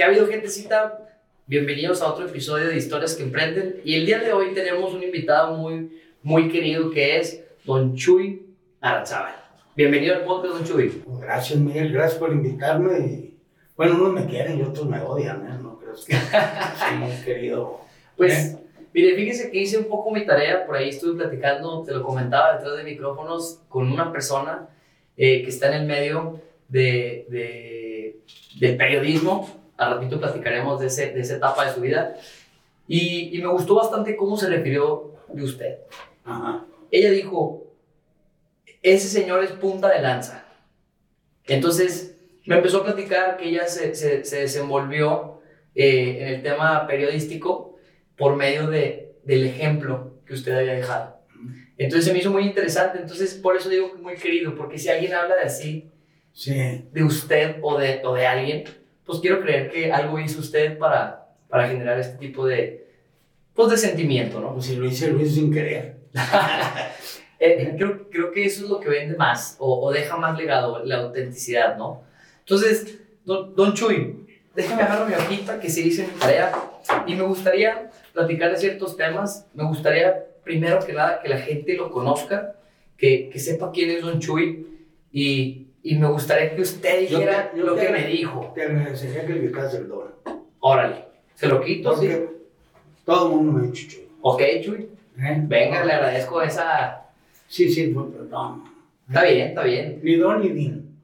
¿Qué ha habido, gentecita? Bienvenidos a otro episodio de Historias que Emprenden. Y el día de hoy tenemos un invitado muy, muy querido que es don Chuy Aranzábal. Bienvenido al podcast, don Chuy. Gracias, Miguel. Gracias por invitarme. Y, bueno, unos me quieren y otros me odian, ¿eh? No creo que hemos querido. Pues, mire, fíjese que hice un poco mi tarea. Por ahí estuve platicando, te lo comentaba detrás de micrófonos, con una persona que está en el medio del periodismo. Al ratito platicaremos de esa etapa de su vida. Y me gustó bastante cómo se refirió de usted. Ajá. Ella dijo, ese señor es punta de lanza. Entonces, me empezó a platicar que ella se desenvolvió en el tema periodístico por medio del ejemplo que usted había dejado. Entonces, se me hizo muy interesante. Entonces, por eso digo que muy querido, porque si alguien habla de así, sí, de usted o de alguien, pues quiero creer que algo hizo usted para generar este tipo de sentimiento, ¿no? Pues si lo hizo sin querer. Creo que eso es lo que vende más o deja más legado, la autenticidad, ¿no? Entonces, don Chuy, déjame agarrar mi hojita que se hizo mi tarea y me gustaría platicar de ciertos temas. Me gustaría, primero que nada, que la gente lo conozca, que sepa quién es don Chuy y me gustaría que usted dijera lo que me dijo. Te agradecería que le quitas el dólar. Órale, se lo quito, porque sí. Todo el mundo me dice Chuy. Ok, Chuy. Venga, le agradezco esa. Sí, perdón. Está bien. Ni don ni din.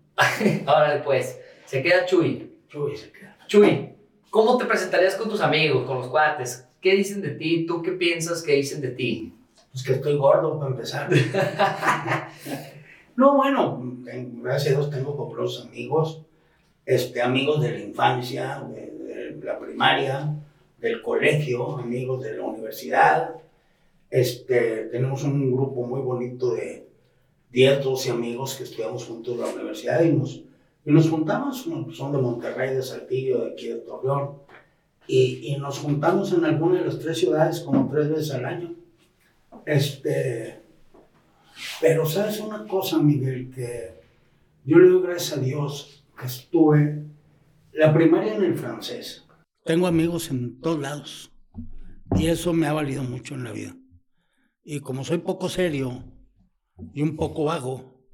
Órale, pues, se queda Chuy. Chuy se queda. Chuy, ¿cómo te presentarías con tus amigos, con los cuates? ¿Qué dicen de ti? ¿Tú qué piensas que dicen de ti? Pues que estoy gordo, para empezar. No, bueno, gracias a Dios tengo pocos amigos, amigos de la infancia, de la primaria, del colegio, amigos de la universidad. Tenemos un grupo muy bonito de 10, 12 amigos que estudiamos juntos en la universidad y nos juntamos, son de Monterrey, de Saltillo, de aquí de Torreón, y nos juntamos en alguna de las tres ciudades como 3 veces al año. Pero sabes una cosa, Miguel, que yo le doy gracias a Dios que estuve la primaria en el francés. Tengo amigos en todos lados y eso me ha valido mucho en la vida. Y como soy poco serio y un poco vago,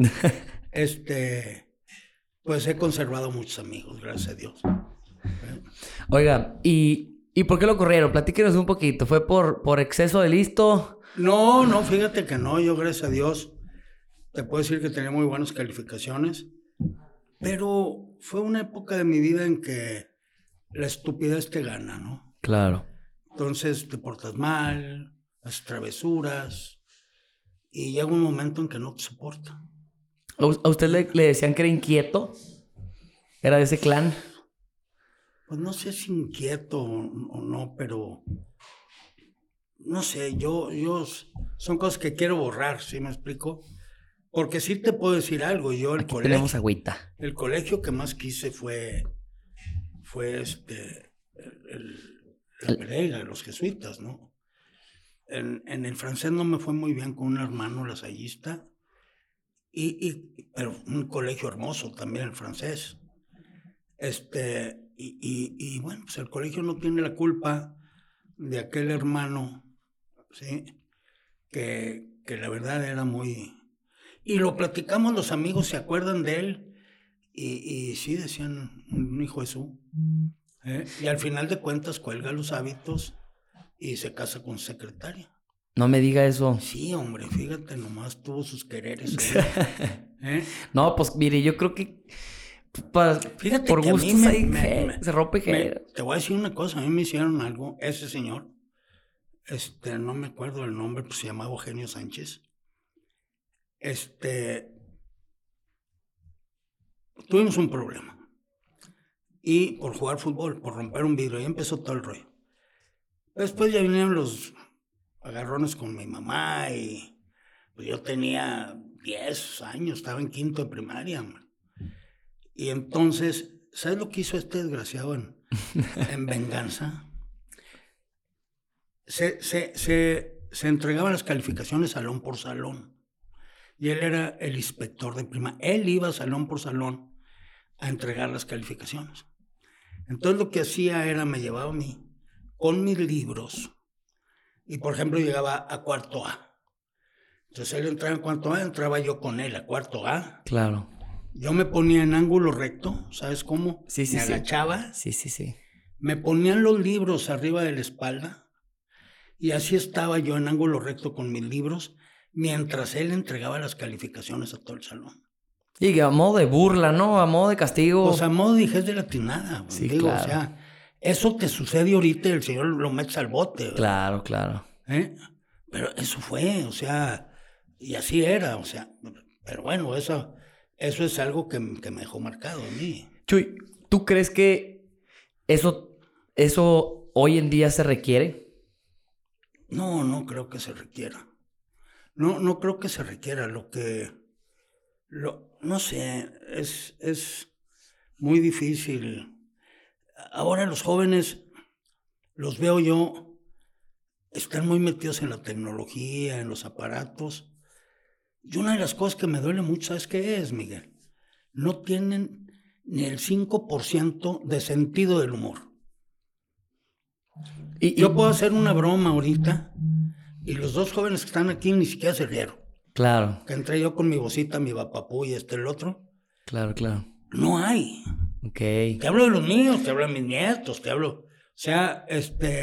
pues he conservado muchos amigos, gracias a Dios. Oiga, ¿y por qué lo corrieron? Platíquenos un poquito. ¿Fue por exceso de listo? No, fíjate que no, yo gracias a Dios te puedo decir que tenía muy buenas calificaciones, pero fue una época de mi vida en que la estupidez te gana, ¿no? Claro. Entonces te portas mal, haces travesuras y llega un momento en que no te soporta. ¿A usted le decían que era inquieto? ¿Era de ese clan? Pues no sé si inquieto o no, pero... No sé, yo son cosas que quiero borrar, ¿sí me explico? Porque sí te puedo decir algo, yo el Aquí colegio... tenemos agüita. El colegio que más quise fue la Pereira, los jesuitas, ¿no? En el francés no me fue muy bien con un hermano lasallista, pero un colegio hermoso también el francés. Y bueno, pues el colegio no tiene la culpa de aquel hermano, ¿sí? Que la verdad era muy... Y lo platicamos, los amigos se acuerdan de él, y sí decían, un hijo de su. ¿Eh? Y al final de cuentas cuelga los hábitos y se casa con su secretaria. No me diga eso. Sí, hombre, fíjate, nomás tuvo sus quereres. ¿Eh? No, pues mire, yo creo que... Fíjate por gusto se rompe género. Te voy a decir una cosa, a mí me hicieron algo, ese señor, no me acuerdo el nombre, pues se llamaba Eugenio Sánchez. Tuvimos un problema. Y por jugar fútbol, por romper un vidrio, ahí empezó todo el rollo. Después ya vinieron los agarrones con mi mamá y pues yo tenía 10 años, estaba en quinto de primaria, hombre. Y entonces, ¿sabes lo que hizo este desgraciado en venganza? Se entregaban las calificaciones salón por salón. Y él era el inspector de prima. Él iba salón por salón a entregar las calificaciones. Entonces lo que hacía era, me llevaba a mí con mis libros y, por ejemplo, llegaba a cuarto A. Entonces él entraba en cuarto A, entraba yo con él a cuarto A. Claro. Yo me ponía en ángulo recto, ¿sabes cómo? Sí, sí, me agachaba. Sí, sí, sí. Me ponían los libros arriba de la espalda y así estaba yo en ángulo recto con mis libros mientras él entregaba las calificaciones a todo el salón. Y a modo de burla, ¿no? A modo de castigo. Pues a modo de hijas de latinada. Güey. Sí, digo, claro. O sea, eso te sucede ahorita y el señor lo metes al bote. ¿Verdad? Claro, claro. ¿Eh? Pero eso fue, o sea, y así era, o sea. Pero bueno, eso es algo que me dejó marcado a mí. Chuy, ¿tú crees que eso hoy en día se requiere? No, no creo que se requiera. No creo que se requiera. No sé, es muy difícil. Ahora los jóvenes, los veo yo, están muy metidos en la tecnología, en los aparatos. Y una de las cosas que me duele mucho, ¿sabes qué es, Miguel? No tienen ni el 5% de sentido del humor. Y yo puedo hacer una broma ahorita y los dos jóvenes que están aquí ni siquiera se rieron. Claro. Que entré yo con mi vocita, mi vapapú y el otro. Claro, claro. No hay. Ok. Te hablo de los míos, te hablo de mis nietos, te hablo... O sea,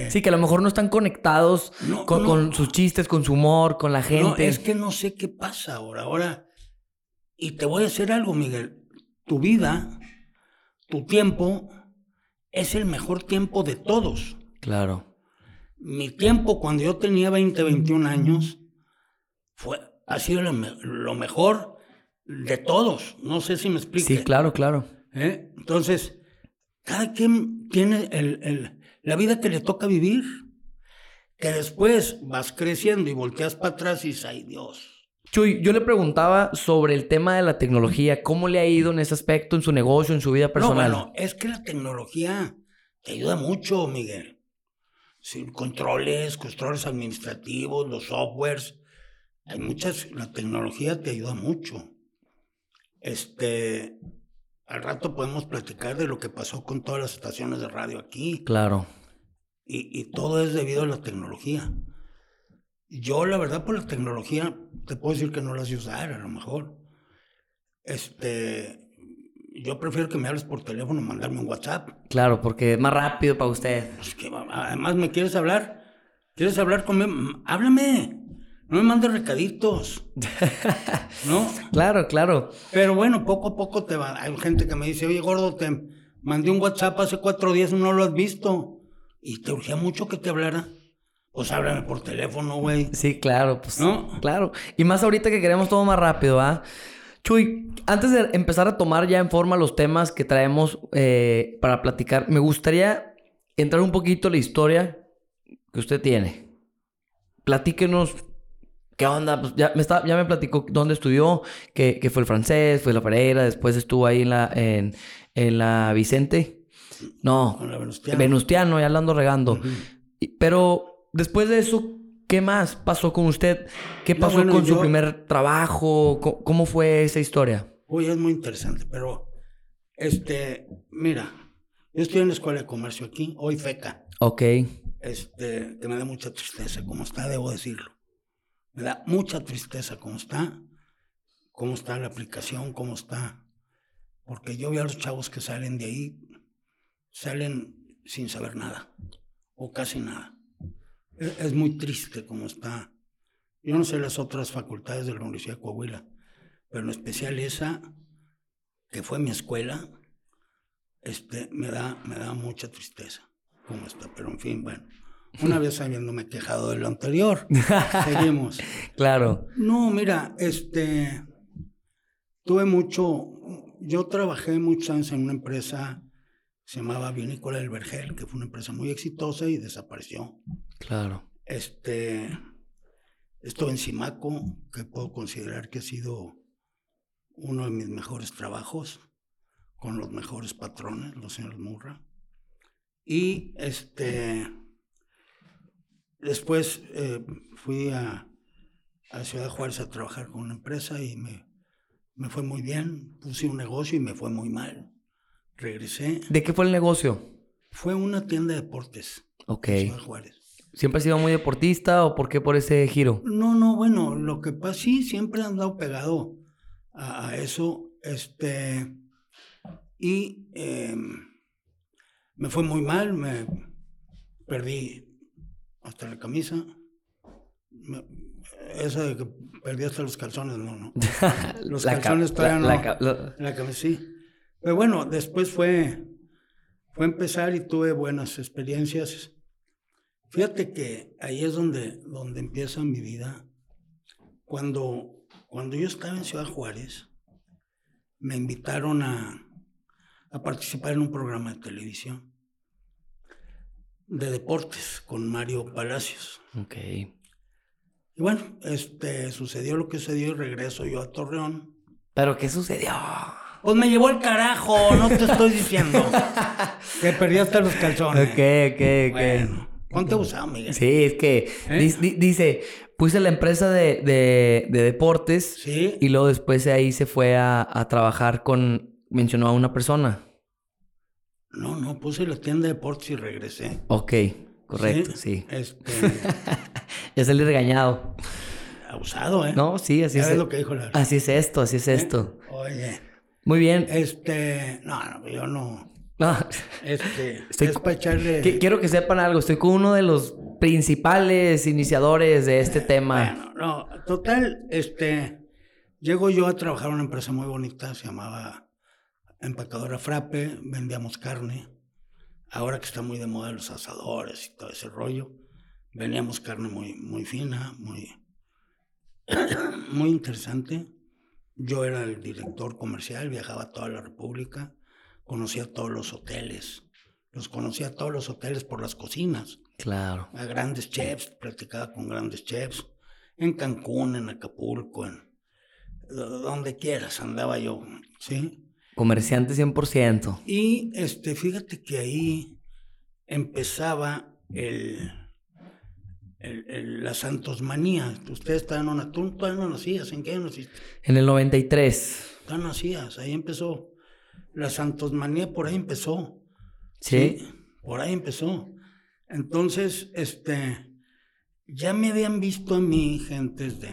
Sí, que a lo mejor no están conectados con sus chistes, con su humor, con la gente. No, es que no sé qué pasa ahora. Y te voy a decir algo, Miguel. Tu vida, tu tiempo, es el mejor tiempo de todos. Claro. Mi tiempo, cuando yo tenía 20, 21 años, ha sido lo mejor de todos. No sé si me explico. Sí, claro, claro. ¿Eh? Entonces, cada quien tiene la vida que le toca vivir, que después vas creciendo y volteas para atrás y dices, ¡ay, Dios! Chuy, yo le preguntaba sobre el tema de la tecnología. ¿Cómo le ha ido en ese aspecto, en su negocio, en su vida personal? No, bueno, es que la tecnología te ayuda mucho, Miguel. Sin controles administrativos, los softwares. Hay muchas... La tecnología te ayuda mucho. Al rato podemos platicar de lo que pasó con todas las estaciones de radio aquí. Claro. Y todo es debido a la tecnología. Yo, la verdad, por la tecnología, te puedo decir que no la sé usar, a lo mejor. Yo prefiero que me hables por teléfono, mandarme un WhatsApp. Claro, porque es más rápido para usted. Es que, además, ¿me quieres hablar? ¿Quieres hablar conmigo? ¡Háblame! No me mandes recaditos, ¿no? Claro, claro. Pero bueno, poco a poco te va. Hay gente que me dice, oye, gordo, te mandé un WhatsApp hace 4 días, no lo has visto. Y te urgía mucho que te hablara. Pues háblame por teléfono, güey. Sí, claro, pues, ¿no? Claro. Y más ahorita que queremos todo más rápido, ¿ah? Chuy, antes de empezar a tomar ya en forma los temas que traemos para platicar, me gustaría entrar un poquito en la historia que usted tiene. Platíquenos. ¿Qué onda? Pues ya me platicó dónde estudió, que fue el francés, fue la Pereira, después estuvo ahí en la Vicente. No, en la Venustiano, ya la ando regando. Uh-huh. Pero después de eso, ¿qué más pasó con usted? ¿Qué pasó con su primer trabajo? ¿Cómo fue esa historia? Uy, es muy interesante, pero mira, yo estoy en la Escuela de Comercio aquí, hoy FECA. Ok. Que me da mucha tristeza, como está, debo decirlo. Me da mucha tristeza cómo está la aplicación, cómo está. Porque yo veo a los chavos que salen de ahí, salen sin saber nada, o casi nada. Es muy triste cómo está. Yo no sé las otras facultades de la Universidad de Coahuila, pero en especial esa, que fue mi escuela, me da mucha tristeza cómo está. Pero en fin, bueno. Una vez habiéndome quejado de lo anterior, seguimos. Claro. No, mira, yo trabajé muchos años en una empresa que se llamaba Vinícola del Vergel, que fue una empresa muy exitosa y desapareció. Claro. Estuve en Simaco, que puedo considerar que ha sido uno de mis mejores trabajos, con los mejores patrones, los señores Murra. Y Después fui a Ciudad Juárez a trabajar con una empresa y me fue muy bien. Puse un negocio y me fue muy mal. Regresé. ¿De qué fue el negocio? Fue una tienda de deportes. Ok. En Ciudad Juárez. ¿Siempre has sido muy deportista o por qué por ese giro? No, bueno, lo que pasa, sí, siempre he andado pegado a eso. Me fue muy mal, me perdí hasta la camisa. Esa de que perdí hasta los calzones, no. Los calzones todavía no. La camisa, sí. Pero bueno, después fue empezar y tuve buenas experiencias. Fíjate que ahí es donde empieza mi vida. Cuando yo estaba en Ciudad Juárez, me invitaron a participar en un programa de televisión de deportes con Mario Palacios. Ok. Y bueno, sucedió lo que sucedió y regreso yo a Torreón. ¿Pero qué sucedió? Pues me llevó el carajo, no te estoy diciendo. Que perdí hasta los calzones. Ok. Bueno. ¿Cuánto he usado, Miguel? Sí, es que dice, puse la empresa de deportes, ¿sí? Y luego después de ahí se fue a trabajar con, mencionó a una persona. No, puse la tienda de deportes y regresé. Ok, correcto, sí. Ya salí regañado. Abusado, ¿eh? No, sí, así ya es. Lo que dijo la... Así es esto. Oye. Muy bien. Yo no... No. Quiero que sepan algo. Estoy con uno de los principales iniciadores de este tema. Bueno, no. Total, llego yo a trabajar en una empresa muy bonita. Se llamaba Empacadora Frappe. Vendíamos carne. Ahora que está muy de moda los asadores y todo ese rollo. Vendíamos carne muy, muy fina, muy, muy interesante. Yo era el director comercial. Viajaba a toda la República. Los conocía a todos los hoteles por las cocinas. Claro. A grandes chefs, platicaba con grandes chefs. En Cancún, en Acapulco, en donde quieras andaba yo, ¿sí? Comerciante 100%. Y fíjate que ahí empezaba la Santos manía. Ustedes estaban en tú todavía no nacías, ¿en qué naciste? En el 93. Todavía no nacías, ahí empezó. La Santos manía por ahí empezó. ¿Sí? Por ahí empezó. Entonces, ya me habían visto a mí gentes de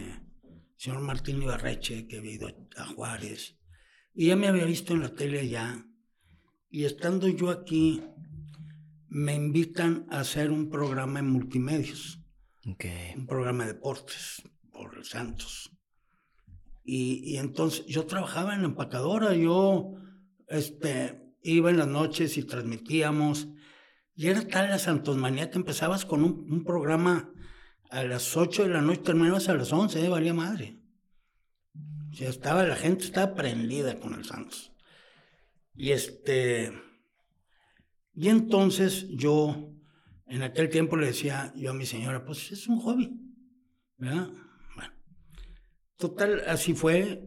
señor Martín Ibarreche, que había ido a Juárez, y ya me había visto en la tele allá. Y estando yo aquí, me invitan a hacer un programa en Multimedios. Okay. Un programa de deportes por el Santos. Y entonces, yo trabajaba en la empacadora, iba en las noches y transmitíamos. Y era tal la santosmanía que empezabas con un programa a las 8 de la noche, terminabas a las 11, valía madre. O sea, la gente estaba prendida con el Santos. Y entonces yo, en aquel tiempo le decía yo a mi señora, pues es un hobby, ¿verdad? Bueno, total, así fue.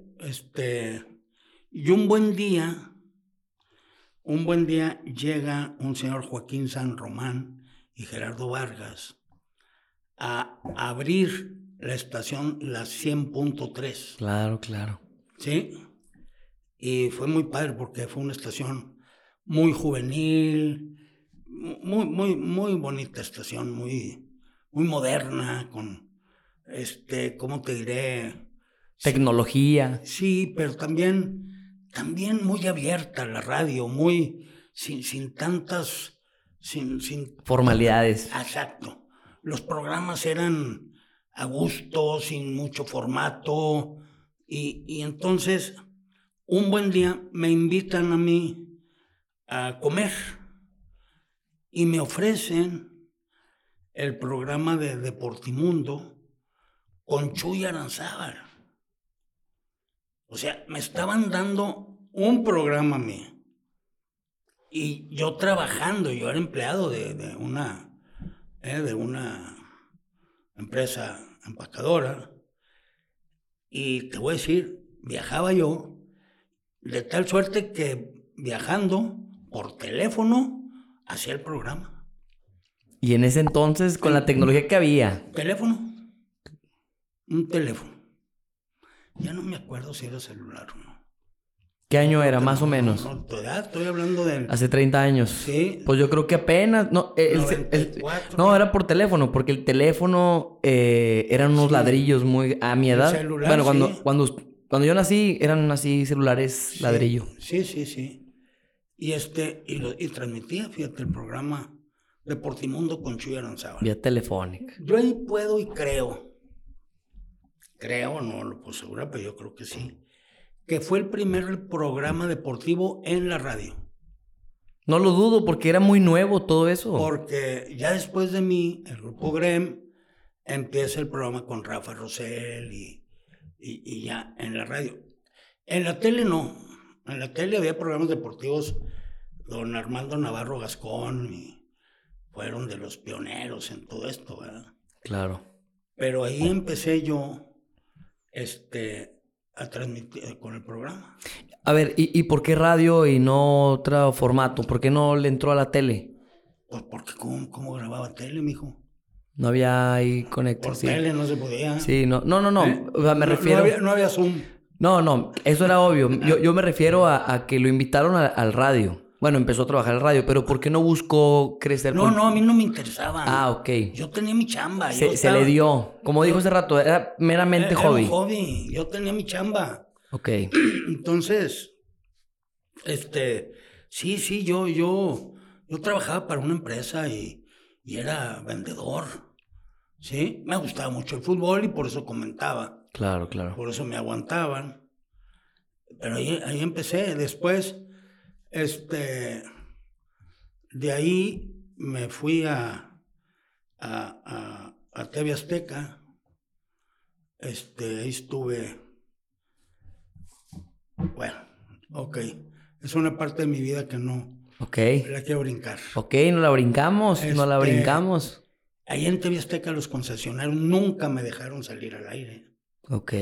Y un buen día llega un señor Joaquín San Román y Gerardo Vargas a abrir la estación la 100.3. Claro. Sí. Y fue muy padre porque fue una estación muy juvenil, muy, muy, muy bonita estación, muy, muy moderna, con, ¿cómo te diré? Tecnología. Sí, pero también muy abierta la radio, muy sin formalidades. Exacto. Los programas eran a gusto, sin mucho formato. Y entonces, un buen día me invitan a mí a comer y me ofrecen el programa de Deportimundo con Chuy Aranzábal. O sea, me estaban dando un programa a mí. Y yo trabajando, yo era empleado de una empresa empacadora. Y te voy a decir, viajaba yo, de tal suerte que viajando por teléfono hacía el programa. Y en ese entonces, con la tecnología que había. Teléfono. Un teléfono. Ya no me acuerdo si era celular o no. ¿Qué año era, más o menos? No, estoy hablando de... Hace 30 años. Sí. Pues yo creo que apenas... No, 94, no, era por teléfono, porque el teléfono eran unos ladrillos muy... A mi edad... Celular, bueno, cuando yo nací, eran así celulares, sí, ladrillo. Sí, sí, sí. Y y transmitía, fíjate, el programa Deportimundo con Chuy Aranzábal. Vía telefónica. Yo ahí puedo y creo. Creo, no lo puedo asegurar, pero yo creo que sí. Que fue el primer programa deportivo en la radio. No lo dudo, porque era muy nuevo todo eso. Porque ya después de mí, el Grupo Grem, empieza el programa con Rafa Rosel y ya en la radio. En la tele no. En la tele había programas deportivos. Don Armando Navarro Gascón, y fueron de los pioneros en todo esto, ¿verdad? Claro. Pero ahí empecé yo, a transmitir con el programa. A ver, ¿y por qué radio y no otro formato? ¿Por qué no le entró a la tele? Pues porque ¿cómo grababa tele, mijo? No había ahí conector. Por sí. Tele no se podía. Sí, no. O sea, me refiero... No había Zoom. No, eso era obvio. Yo me refiero a que lo invitaron al radio. Bueno, empezó a trabajar el radio, pero ¿por qué no buscó crecer? No, a mí no me interesaba. Ah, ok. Yo tenía mi chamba. Se le dio. Como dijo hace rato, era meramente hobby. Era un hobby. Yo tenía mi chamba. Ok. Entonces, sí, yo trabajaba para una empresa y era vendedor. Sí, me gustaba mucho el fútbol y por eso comentaba. Claro. Por eso me aguantaban. Pero ahí empecé. Después... de ahí me fui a TV Azteca. Ahí estuve. Bueno, ok. Es una parte de mi vida que no. Ok. La quiero brincar. Ok, no la brincamos. Ahí en TV Azteca los concesionarios nunca me dejaron salir al aire. Ok.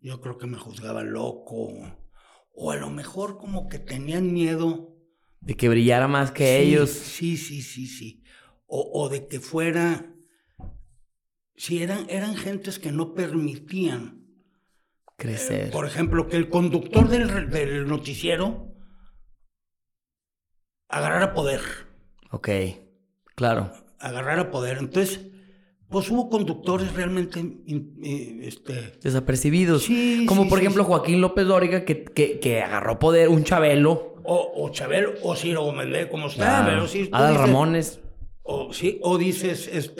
Yo creo que me juzgaban loco. O a lo mejor como que tenían miedo. De que brillara más que ellos. Sí. O de que fuera... Sí, eran gentes que no permitían... Crecer. Por ejemplo, que el conductor del noticiero... Agarrara poder. Ok, claro. Agarrara poder. Entonces, pues hubo conductores realmente... desapercibidos. Sí, como por ejemplo Joaquín López Dóriga, que agarró poder, un Chabelo. O Chabelo, o Ciro Gómez, como está. Claro. Pero si Adal Ramones. O dices,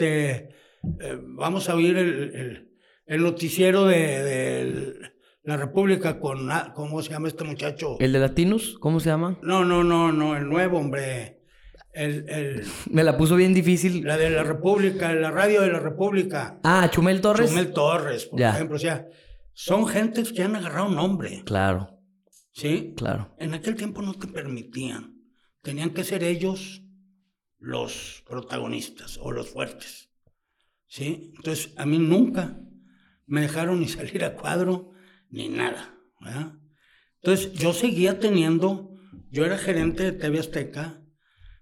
vamos a oír el noticiero de la República con... ¿Cómo se llama este muchacho? ¿El de Latinos? ¿Cómo se llama? No, el nuevo, hombre... Me la puso bien difícil. La de la República, la radio de la República. Ah, Chumel Torres. Chumel Torres, por ejemplo. O sea, son gentes que han agarrado nombre. Claro. ¿Sí? Claro. En aquel tiempo no te permitían. Tenían que ser ellos los protagonistas o los fuertes. ¿Sí? Entonces, a mí nunca me dejaron ni salir a cuadro ni nada, ¿verdad? Entonces, yo seguía teniendo... Yo era gerente de TV Azteca...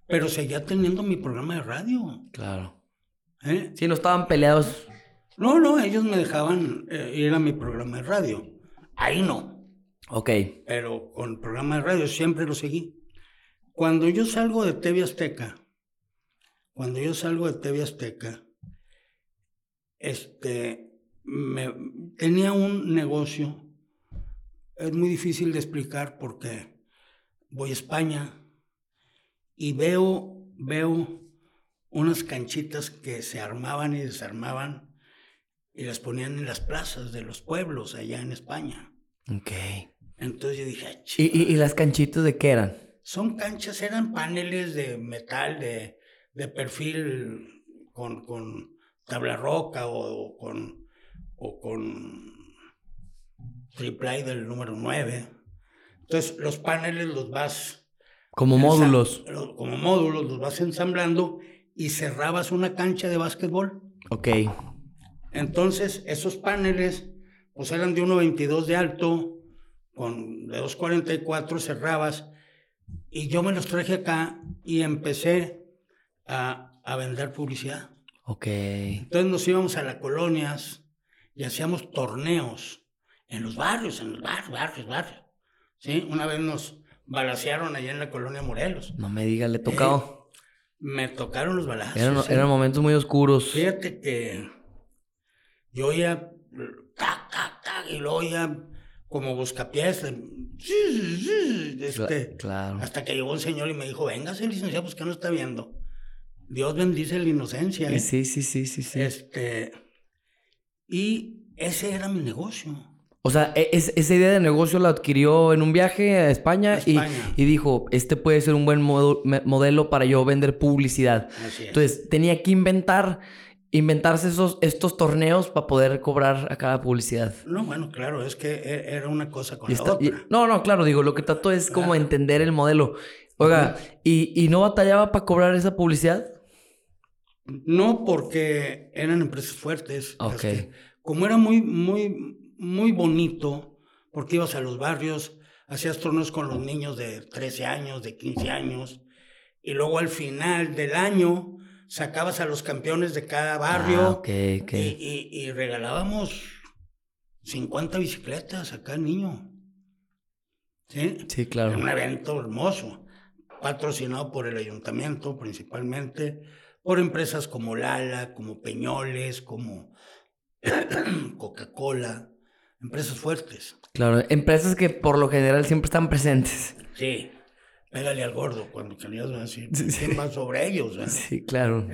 Pero seguía teniendo mi programa de radio. Claro. Sí, no estaban peleados. No, ellos me dejaban ir a mi programa de radio. Ahí no. Ok. Pero con el programa de radio siempre lo seguí. Cuando yo salgo de TV Azteca, tenía un negocio. Es muy difícil de explicar porque voy a España... Y veo unas canchitas que se armaban y desarmaban y las ponían en las plazas de los pueblos allá en España. Ok. Entonces yo dije... ¿Y las canchitas de qué eran? Son canchas, eran paneles de metal, de perfil con tabla roca o con triple del número 9. Entonces los paneles los vas... Como módulos, los vas ensamblando y cerrabas una cancha de básquetbol. Ok. Entonces, esos paneles, pues eran de 1.22 de alto, de 2.44 cerrabas. Y yo me los traje acá y empecé a vender publicidad. Ok. Entonces nos íbamos a las colonias y hacíamos torneos en los barrios, barrios. ¿sí? Una vez nos balacearon allá en la colonia Morelos. No me digas, ¿le tocado? Me tocaron los balazos. Eran momentos muy oscuros. Fíjate que yo ya... y luego ya como buscapiés. Claro. Hasta que llegó un señor y me dijo, véngase, licenciado, pues que no está viendo. Dios bendice la inocencia. Sí. Y ese era mi negocio. O sea, esa idea de negocio la adquirió en un viaje a España. Y dijo, este puede ser un buen modelo para yo vender publicidad. Así es. Entonces, tenía que inventarse estos torneos para poder cobrar a cada publicidad. No, bueno, claro, es que era una cosa con la otra. No, claro, digo, lo que trato es como entender el modelo. Oiga, ¿y no batallaba para cobrar esa publicidad? No, porque eran empresas fuertes. Ok. Como era muy, muy... muy bonito, porque ibas a los barrios, hacías turnos con los niños de 13 años, de 15 años, y luego al final del año sacabas a los campeones de cada barrio. Okay. Y regalábamos 50 bicicletas a cada niño. ¿Sí? Sí, claro. Era un evento hermoso, patrocinado por el ayuntamiento principalmente, por empresas como Lala, como Peñoles, como Coca-Cola. Empresas fuertes. Claro, empresas que por lo general siempre están presentes. Sí, pégale al gordo cuando querías decir. ¿Quién va sobre ellos? Sí, claro.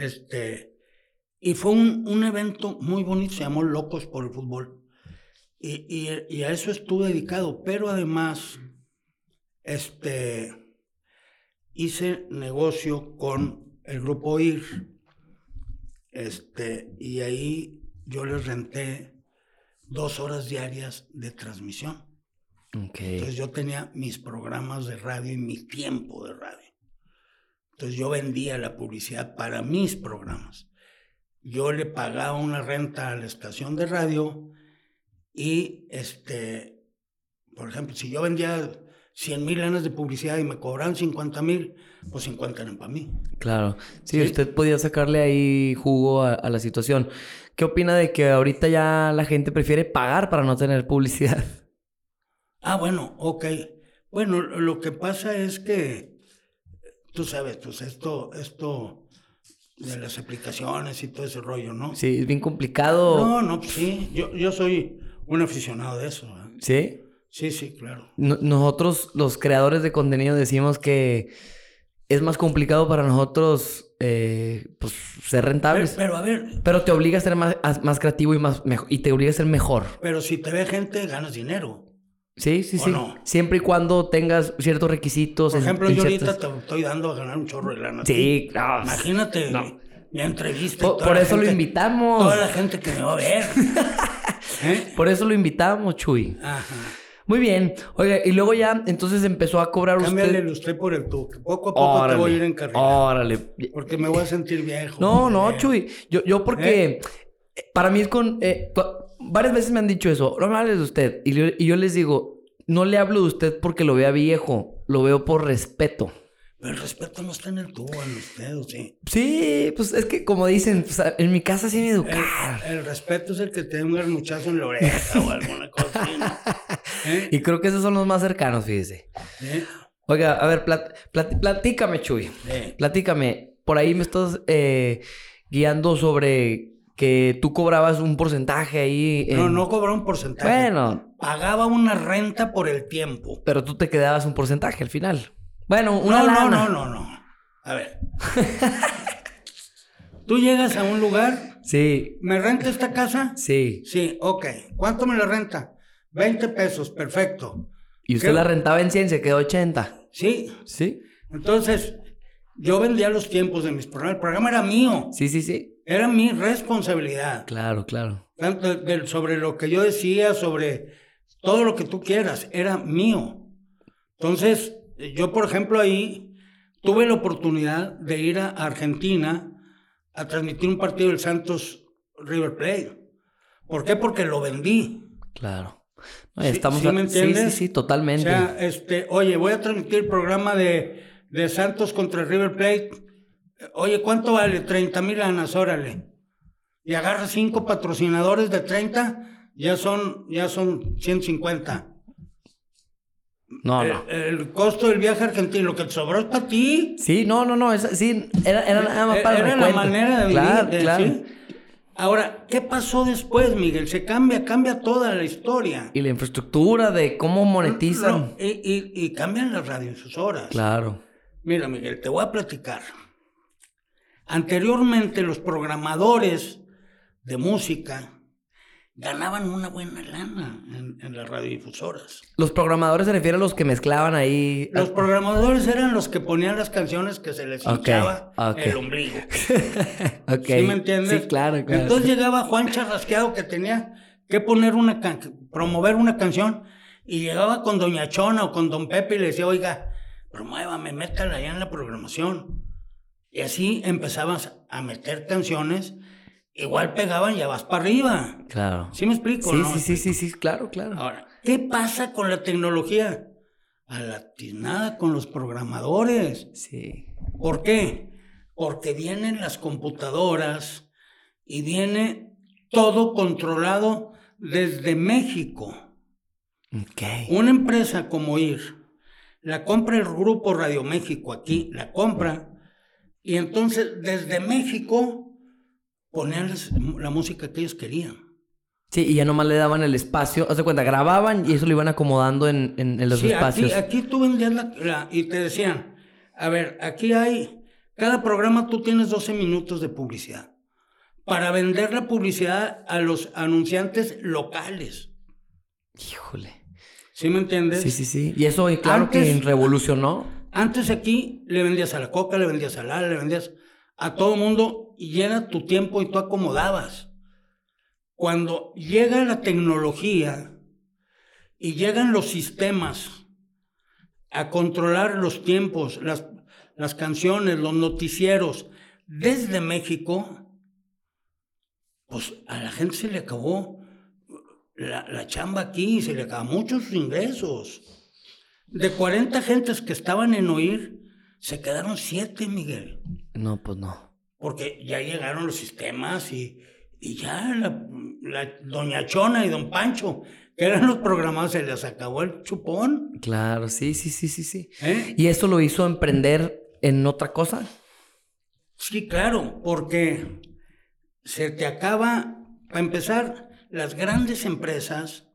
Y fue un evento muy bonito, se llamó Locos por el Fútbol. Y a eso estuve dedicado, pero además hice negocio con el grupo IR. Y ahí yo les renté 2 horas diarias de transmisión. Okay. Entonces yo tenía mis programas de radio y mi tiempo de radio. Entonces yo vendía la publicidad para mis programas. Yo le pagaba una renta a la estación de radio y, por ejemplo, si yo vendía 100,000 lanas de publicidad y me cobraban 50,000, pues 50 eran para mí. Claro. Sí, usted podía sacarle ahí jugo a la situación. ¿Qué opina de que ahorita ya la gente prefiere pagar para no tener publicidad? Ah, bueno, ok. Bueno, lo que pasa es que, tú sabes, pues esto de las aplicaciones y todo ese rollo, ¿no? Sí, es bien complicado. No, pues sí. Yo soy un aficionado de eso. ¿Sí? Sí, claro. Nosotros, los creadores de contenido, decimos que es más complicado para nosotros pues ser rentables. Pero a ver... pero te obliga a ser más creativo y y te obliga a ser mejor. Pero si te ve gente, ganas dinero. Sí. No. Siempre y cuando tengas ciertos requisitos. Por ejemplo, yo ahorita te estoy dando a ganar un chorro de lana. Sí, claro. Imagínate mi entrevista. Por eso lo invitamos. Toda la gente que me va a ver. Por eso lo invitamos, Chuy. Ajá. Muy bien. Oiga, y luego ya, entonces empezó a cobrar. Cámbiale usted... usted por el tú. Poco a poco te voy a ir encarrilando. Órale. Porque me voy a sentir viejo. No, Chuy. Yo porque... para mí es con... varias veces me han dicho eso. No me hables de usted. Y yo les digo, no le hablo de usted porque lo vea viejo. Lo veo por respeto. Pero el respeto no está en el tú, en usted, ¿o sí? Sí, pues es que como dicen, pues, en mi casa sí me educaron. El respeto es el que te dé un garnuchazo en la oreja o alguna cosa así, ¿no? Y creo que esos son los más cercanos, fíjese. Oiga, a ver, platícame, Chuy. Platícame. Por ahí me estás guiando sobre que tú cobrabas un porcentaje ahí. No cobraba un porcentaje. Bueno. Pagaba una renta por el tiempo. Pero tú te quedabas un porcentaje al final. Bueno, una lana. No. A ver. Tú llegas a un lugar. Sí. ¿Me renta esta casa? Sí. Sí, ok. ¿Cuánto me la renta? 20 pesos, perfecto. Y usted la rentaba en 100, se quedó 80. Sí. Entonces, yo vendía los tiempos de mis programas. El programa era mío. Sí. Era mi responsabilidad. Claro. Tanto sobre lo que yo decía, sobre todo lo que tú quieras. Era mío. Entonces... yo, por ejemplo, ahí tuve la oportunidad de ir a Argentina a transmitir un partido del Santos River Plate. ¿Por qué? Porque lo vendí. Claro. ¿Sí me entiendes? Sí, totalmente. O sea, oye, voy a transmitir el programa de Santos contra River Plate. Oye, ¿cuánto vale? 30,000 lanas, órale. Y agarra 5 patrocinadores de 30, ya son 150. No, no. El costo del viaje a Argentina, lo que te sobró es para ti. Sí, no, esa, sí, era nada más para era la manera de vivir. Claro. ¿Sí? Ahora, ¿qué pasó después, Miguel? Se cambia toda la historia. Y la infraestructura de cómo monetizan. Y cambian las radiodifusoras. Claro. Mira, Miguel, te voy a platicar. Anteriormente, los programadores de música ganaban una buena lana en las radiodifusoras. ¿Los programadores se refieren a los que mezclaban ahí? Los programadores eran los que ponían las canciones que se les hinchaba el ombligo. Okay. ¿Sí me entiendes? Sí, claro. Entonces llegaba Juan Charrasqueado, que tenía que poner promover una canción, y llegaba con Doña Chona o con Don Pepe y le decía, oiga, promuévame, métala allá en la programación. Y así empezabas a meter canciones. Igual pegaban, ya vas para arriba. Claro. ¿Sí me explico? Sí, claro. Ahora, ¿qué pasa con la tecnología? A la tiznada con los programadores. Sí. ¿Por qué? Porque vienen las computadoras y viene todo controlado desde México. Ok. Una empresa como IR, la compra el Grupo Radio México aquí, la compra, y entonces desde México ponerles la música que ellos querían. Sí, y ya nomás le daban el espacio. Haz de cuenta, grababan y eso lo iban acomodando en los espacios. Sí, aquí tú vendías y te decían, a ver, aquí hay, cada programa tú tienes 12 minutos de publicidad para vender la publicidad a los anunciantes locales. Híjole. ¿Sí me entiendes? Sí. Y eso, claro, antes, que revolucionó. Antes aquí le vendías a la Coca, le vendías a Lala, le vendías a todo mundo. Y era tu tiempo y tú acomodabas. Cuando llega la tecnología y llegan los sistemas a controlar los tiempos, las canciones, los noticieros desde México, pues a la gente se le acabó la chamba aquí, se le acabaron muchos ingresos. De 40 gentes que estaban en oír, se quedaron 7, Miguel. No, pues no. Porque ya llegaron los sistemas y ya la Doña Chona y Don Pancho, que eran los programas, se les acabó el chupón. Claro, sí. ¿Y eso lo hizo emprender en otra cosa? Sí, claro, porque se te acaba, para empezar, las grandes empresas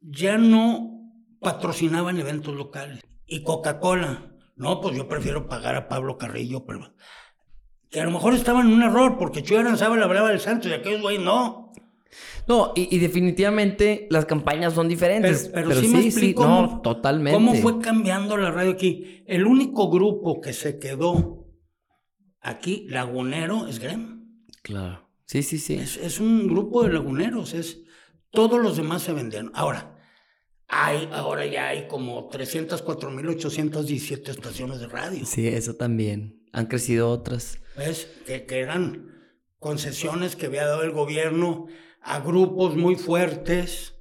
ya no patrocinaban eventos locales. Y Coca-Cola, no, pues yo prefiero pagar a Pablo Carrillo, pero que a lo mejor estaban en un error, porque Chuy Aranzábal hablaba del Santos y aquellos güey no. No, y definitivamente las campañas son diferentes. Pero sí, me explico cómo, totalmente. Cómo fue cambiando la radio aquí. El único grupo que se quedó aquí, lagunero, es Grem. Claro, sí. Es un grupo de laguneros, todos los demás se vendieron. Ahora ya hay como 304,817 estaciones de radio. Sí, eso también. Han crecido otras. ¿Ves? Que eran concesiones que había dado el gobierno a grupos muy fuertes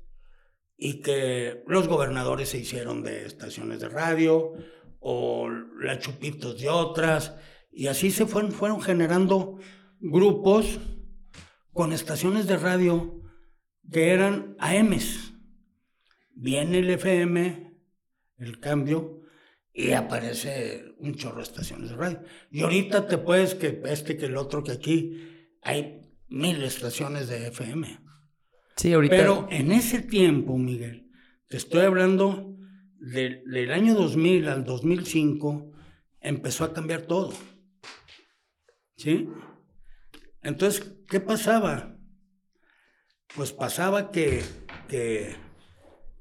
y que los gobernadores se hicieron de estaciones de radio o las chupitos de otras. Y así se fueron generando grupos con estaciones de radio que eran AMs. Viene el FM, el cambio, y aparece un chorro de estaciones de radio. Y ahorita te puedes que el otro, que aquí hay 1000 estaciones de FM. Sí, ahorita. Pero en ese tiempo, Miguel, te estoy hablando del año 2000 al 2005, empezó a cambiar todo. ¿Sí? Entonces, ¿qué pasaba? Pues pasaba que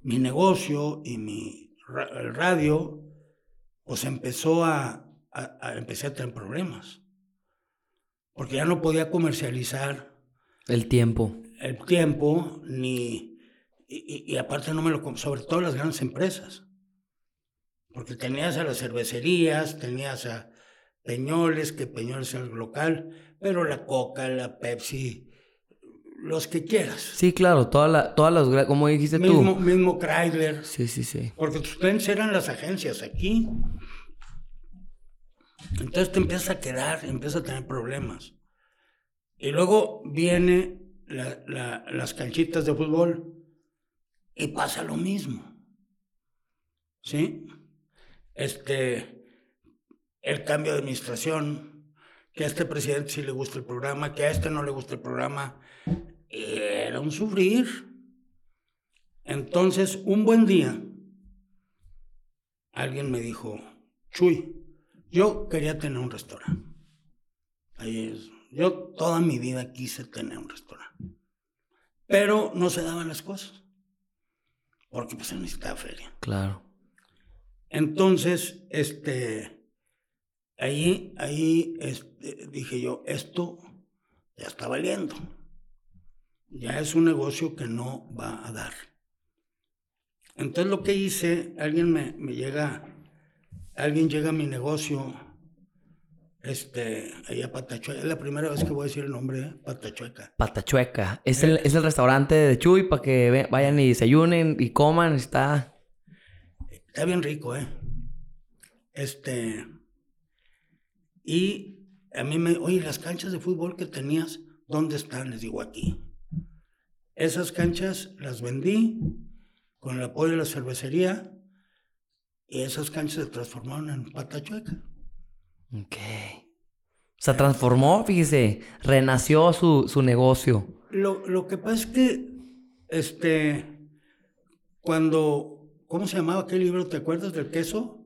mi negocio y el radio, pues empezó empecé a tener problemas. Porque ya no podía comercializar el tiempo, y aparte no me lo, sobre todo las grandes empresas. Porque tenías a las cervecerías, tenías a Peñoles, que Peñoles es el local, pero la Coca, la Pepsi, los que quieras. Sí, claro, todas las, como dijiste mismo, tú. Mismo Chrysler. Sí. Porque tus clientes eran las agencias aquí. Entonces te empiezas a quedar, empiezas a tener problemas. Y luego viene las canchitas de fútbol y pasa lo mismo. ¿sí? El cambio de administración, que a este presidente sí le gusta el programa, que a este no le gusta el programa, era un sufrir. Entonces, un buen día, alguien me dijo, Chuy, yo quería tener un restaurante. Ahí es. Yo toda mi vida quise tener un restaurante. Pero no se daban las cosas. Porque pues se necesitaba feria. Claro. Entonces, dije yo, esto ya está valiendo. Ya es un negocio que no va a dar. Entonces lo que hice, alguien llega a mi negocio, allá a Patachueca. Es la primera vez que voy a decir el nombre, ¿eh? Patachueca. Patachueca. Es el restaurante de Chuy para que vayan y desayunen y coman. Está bien rico, ¿eh? Y a mí oye, las canchas de fútbol que tenías, ¿dónde están? Les digo, aquí. Esas canchas las vendí con el apoyo de la cervecería y esas canchas se transformaron en Patachueca. Ok. Se transformó, fíjese, renació su negocio. Lo que pasa es que, ¿cómo se llamaba aquel libro? ¿Te acuerdas del queso?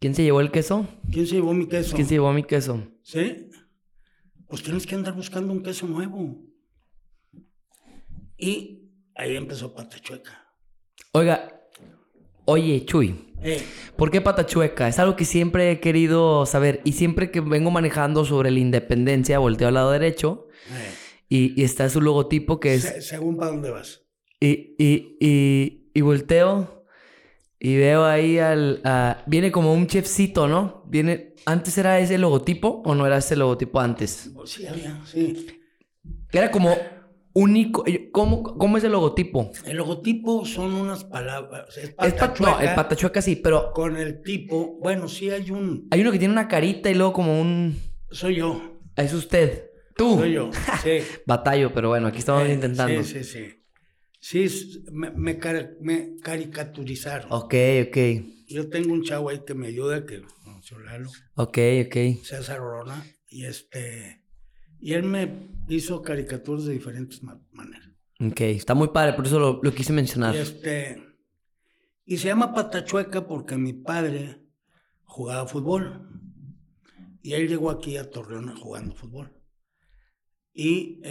¿Quién se llevó el queso? ¿Quién se llevó mi queso? ¿Quién se llevó mi queso? ¿Sí? Pues tienes que andar buscando un queso nuevo. Y ahí empezó Patachueca. Oye, Chuy, ¿por qué Patachueca? Es algo que siempre he querido saber y siempre que vengo manejando sobre la independencia, volteo al lado derecho y está su logotipo que es... Según para dónde vas. Y volteo y veo ahí viene como un chefcito, ¿no? ¿Antes era ese logotipo o no era ese logotipo antes? Sí, había, sí. Era como... único. ¿Cómo es el logotipo? El logotipo son unas palabras. No, el Patachueca sí, pero... Con el tipo... Bueno, sí hay un... Hay uno que tiene una carita y luego como un... Soy yo. Es usted. Tú. Soy yo, sí. Batallo, pero bueno, aquí estamos intentando. Sí, sí, sí. Sí, me caricaturizaron. Ok. Yo tengo un chavo ahí que me ayuda, que... No, soy Lalo. Ok. César Rona. Y él me hizo caricaturas de diferentes maneras. Ok, está muy padre, por eso lo quise mencionar. Y se llama Patachueca porque mi padre jugaba fútbol. Y él llegó aquí a Torreón jugando fútbol. Y a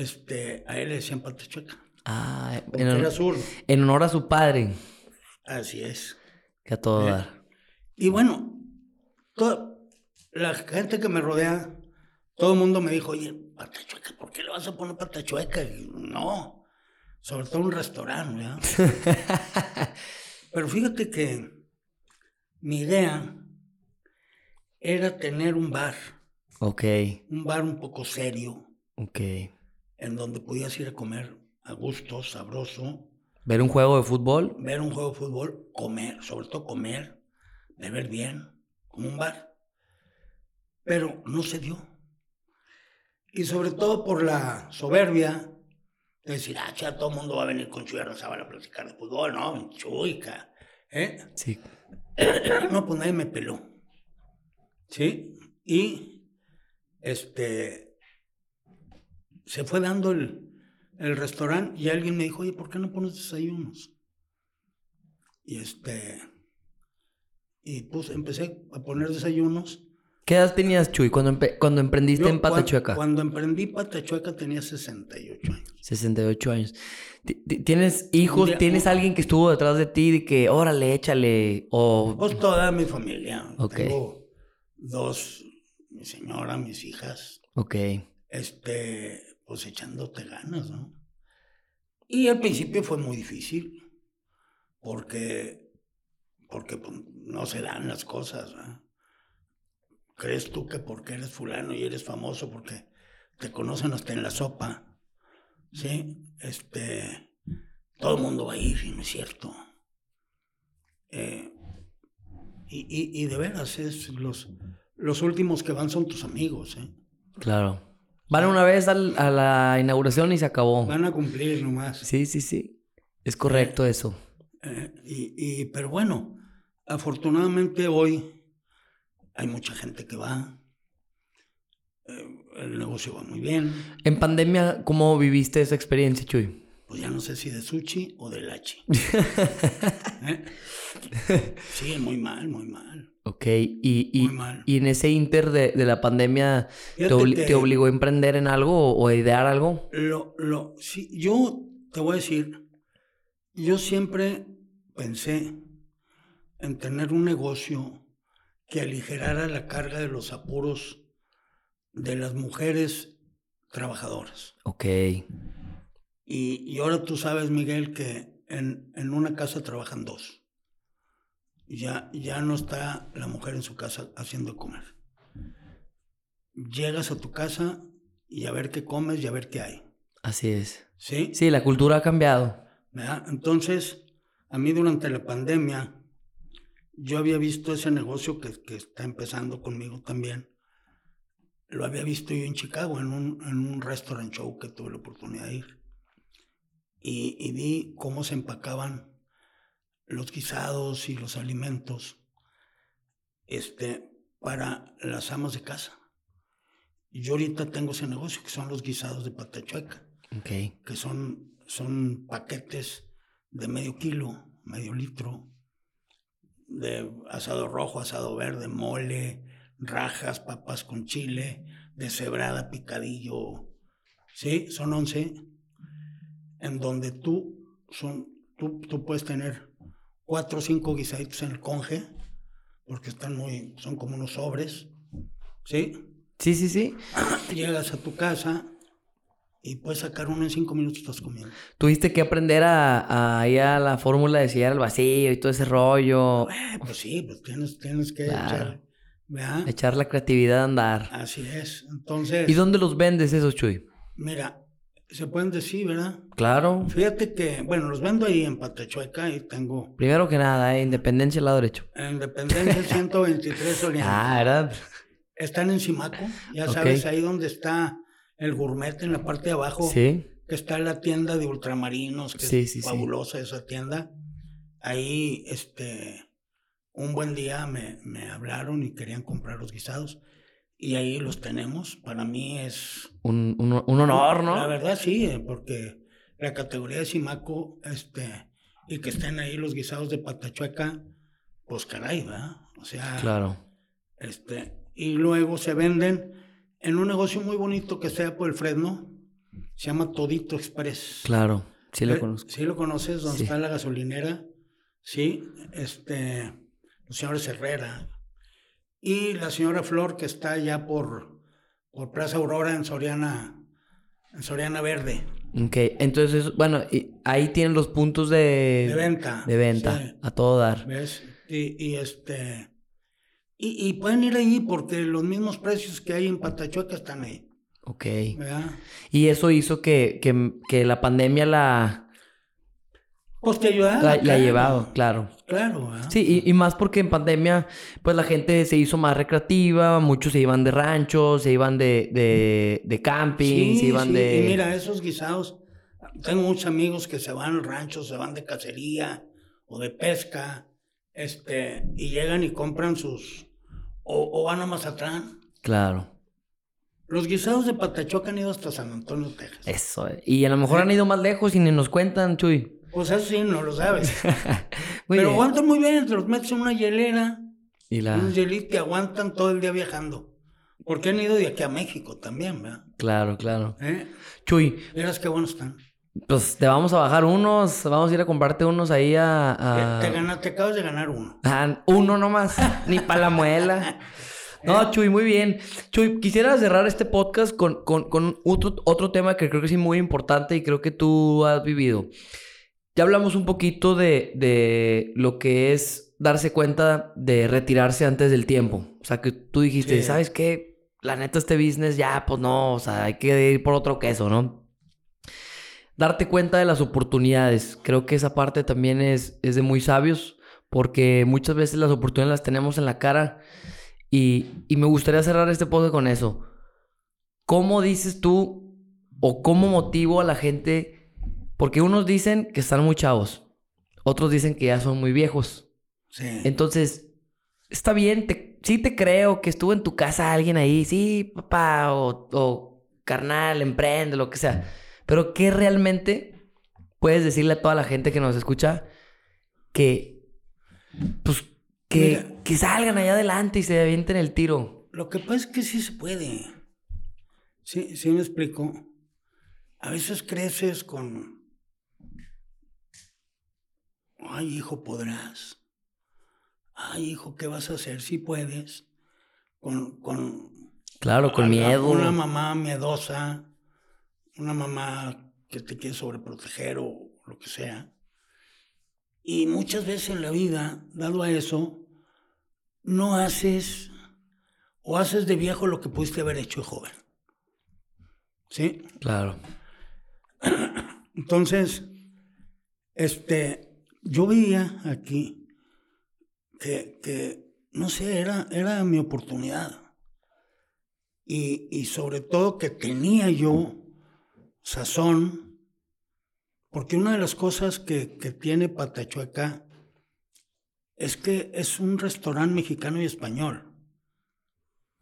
él le decían Patachueca. Ah, era zurdo. En honor a su padre. Así es. Que a todo dar. Y bueno, toda la gente que me rodea... Todo el mundo me dijo, oye, Patachueca, ¿por qué le vas a poner Patachueca? Y no, sobre todo un restaurante, ¿verdad? Pero fíjate que mi idea era tener un bar. Ok. Un bar un poco serio. Ok. En donde podías ir a comer a gusto, sabroso. ¿Ver un juego de fútbol? Ver un juego de fútbol, comer, sobre todo comer, beber bien, como un bar. Pero no se dio. Y sobre todo por la soberbia de decir, todo el mundo va a venir con Chuy Aranzábal a platicar de fútbol, ¿no? Chuica, Sí. No, pues nadie me peló. ¿Sí? Y, se fue dando el restaurante y alguien me dijo, oye, ¿por qué no pones desayunos? Y, y pues empecé a poner desayunos. ¿Qué edad tenías, Chuy, cuando emprendiste en Patachueca? Cuando emprendí Patachueca tenía 68 años. 68 años. ¿Tienes hijos? ¿Tienes alguien que estuvo detrás de ti de que, órale, échale? Pues toda mi familia. Okay. Tengo mi señora, mis hijas. Ok. Pues echándote ganas, ¿no? Y al principio fue muy difícil porque pues, no se dan las cosas, ¿no? ¿Crees tú que porque eres fulano y eres famoso, porque te conocen hasta en la sopa, sí? Todo el mundo va a ir, y no es cierto. Y de veras, los últimos que van son tus amigos, ¿eh? Claro. Van una vez a la inauguración y se acabó. Van a cumplir nomás. Sí. Es correcto eso. Pero bueno, Afortunadamente hoy hay mucha gente que va. El negocio va muy bien. En pandemia, ¿cómo viviste esa experiencia, Chuy? Pues ya no sé si de sushi o de lachi. Sí, muy mal, muy mal. Ok, y en ese inter de la pandemia, ¿te obligó a emprender en algo o a idear algo? Sí, yo te voy a decir, yo siempre pensé en tener un negocio que aligerara la carga de los apuros de las mujeres trabajadoras. Ok. Y ahora tú sabes, Miguel, que en una casa trabajan dos. Ya no está la mujer en su casa haciendo comer. Llegas a tu casa y a ver qué comes y a ver qué hay. Así es. ¿Sí? Sí, la cultura ha cambiado, ¿verdad? Entonces, a mí durante la pandemia, yo había visto ese negocio que está empezando conmigo también. Lo había visto yo en Chicago, en un restaurant show que tuve la oportunidad de ir. Y vi cómo se empacaban los guisados y los alimentos para las amas de casa. Y yo ahorita tengo ese negocio, que son los guisados de Patachueca. Okay. Que son paquetes de medio kilo, medio litro, de asado rojo, asado verde, mole, rajas, papas con chile, deshebrada, picadillo. Sí, son 11, en donde tú puedes tener 4 o 5 guisaditos en el conge, porque son como unos sobres, ¿sí? Sí. Llegas a tu casa y puedes sacar uno en 5 minutos, estás comiendo. Tuviste que aprender a ir a la fórmula de sellar al vacío y todo ese rollo. Pues sí, pues tienes que echar, ¿verdad? Echar la creatividad a andar. Así es, entonces... ¿Y dónde los vendes esos, Chuy? Mira, se pueden decir, ¿verdad? Claro. Fíjate que, bueno, los vendo ahí en Patachueca y tengo... Primero que nada, Independencia, al lado derecho. Independencia, 123 Oriente. Ah, ¿verdad? Están en Simaco, ya okay. Sabes, ahí donde está el gourmet, en la parte de abajo. Sí. Que está la tienda de ultramarinos, que es fabulosa esa tienda. Ahí, un buen día me hablaron y querían comprar los guisados. Y ahí los tenemos. Para mí es... Un honor, ¿no? La verdad, sí, porque la categoría de Simaco, y que estén ahí los guisados de Patachueca, pues caray, ¿verdad? O sea... Claro. Y luego se venden en un negocio muy bonito que está por el Fresno. Se llama Todito Express. Claro, sí lo conozco. Sí lo conoces, donde está la gasolinera. Sí, los señores Herrera... Y la señora Flor, que está allá por Plaza Aurora, en Soriana Verde. Ok, entonces, bueno, ahí tienen los puntos de... De venta, sí. A todo dar. ¿Ves? Y pueden ir ahí porque los mismos precios que hay en Patachueca están ahí. Ok. ¿Verdad? Y eso hizo que la pandemia la... Pues te ayudaba. La ha llevado, claro. Claro. ¿Eh? Sí, y más porque en pandemia, pues la gente se hizo más recreativa, muchos se iban de ranchos, se iban de camping, sí, se iban de... Y mira, esos guisados, tengo muchos amigos que se van al rancho, se van de cacería o de pesca, y llegan y compran sus... O van a Mazatlán. Claro. Los guisados de Patachueca han ido hasta San Antonio, Texas. Eso, y a lo mejor han ido más lejos y ni nos cuentan, Chuy. Pues eso sí, no lo sabes. Pero aguantan muy bien, te los metes en una hielera. Un hielito que aguantan todo el día viajando. Porque han ido de aquí a México también, ¿verdad? Claro. Chuy. Verás qué buenos están. Pues te vamos a bajar unos, vamos a ir a comprarte unos ahí a... Te acabas de ganar uno. Ah, uno nomás, ni para la muela. No, Chuy, muy bien. Chuy, quisiera cerrar este podcast con otro tema que creo que es muy importante y creo que tú has vivido. Ya hablamos un poquito de lo que es darse cuenta de retirarse antes del tiempo. O sea, que tú dijiste, sí. ¿Sabes qué? La neta, este business ya, pues no, o sea, hay que ir por otro queso, ¿no? Darte cuenta de las oportunidades. Creo que esa parte también es de muy sabios, porque muchas veces las oportunidades las tenemos en la cara. Y me gustaría cerrar este podcast con eso. ¿Cómo dices tú o cómo motivo a la gente? Porque unos dicen que están muy chavos, otros dicen que ya son muy viejos. Sí. Entonces, está bien, sí te creo que estuvo en tu casa alguien ahí. Sí, papá, o carnal, emprende, lo que sea. Pero ¿qué realmente puedes decirle a toda la gente que nos escucha que, pues, que salgan allá adelante y se avienten el tiro? Lo que pasa es que sí se puede. Sí, sí me explico. A veces creces con... Ay, hijo, podrás. Ay, hijo, ¿qué vas a hacer? Sí puedes. Claro, con miedo. Una mamá miedosa, una mamá que te quiere sobreproteger o lo que sea. Y muchas veces en la vida, dado a eso, no haces o haces de viejo lo que pudiste haber hecho de joven. ¿Sí? Claro. Entonces, yo veía aquí que no sé, era mi oportunidad. Y sobre todo que tenía yo sazón, porque una de las cosas que tiene Patachueca es que es un restaurante mexicano y español.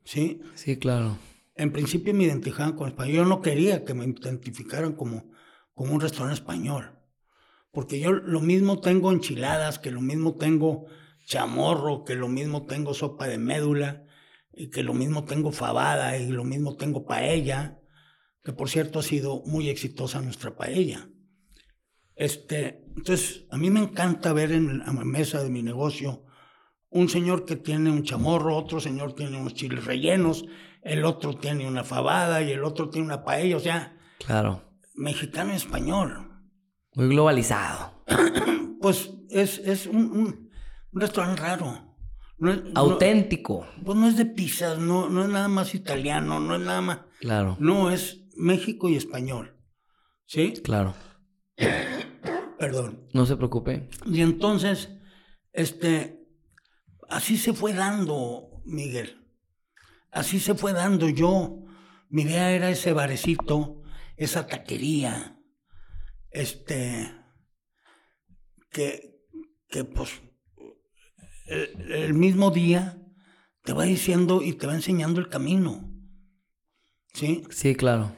¿Sí? Sí, claro. En principio me identificaban con español. Yo no quería que me identificaran como un restaurante español. Porque yo lo mismo tengo enchiladas, que lo mismo tengo chamorro, que lo mismo tengo sopa de médula, y que lo mismo tengo fabada, y lo mismo tengo paella, que por cierto ha sido muy exitosa nuestra paella. Entonces, a mí me encanta ver en la mesa de mi negocio un señor que tiene un chamorro, otro señor tiene unos chiles rellenos, el otro tiene una fabada y el otro tiene una paella, o sea, claro, mexicano y español. Muy globalizado. Pues es un restaurante raro. No es, auténtico. No, pues no es de pizzas, no es nada más italiano, no es nada más... Claro. No, es México y español. ¿Sí? Claro. Perdón. No se preocupe. Y entonces, así se fue dando, Miguel. Así se fue dando yo. Mi idea era ese barecito, esa taquería, pues... El mismo día te va diciendo y te va enseñando el camino. ¿Sí? Sí, claro.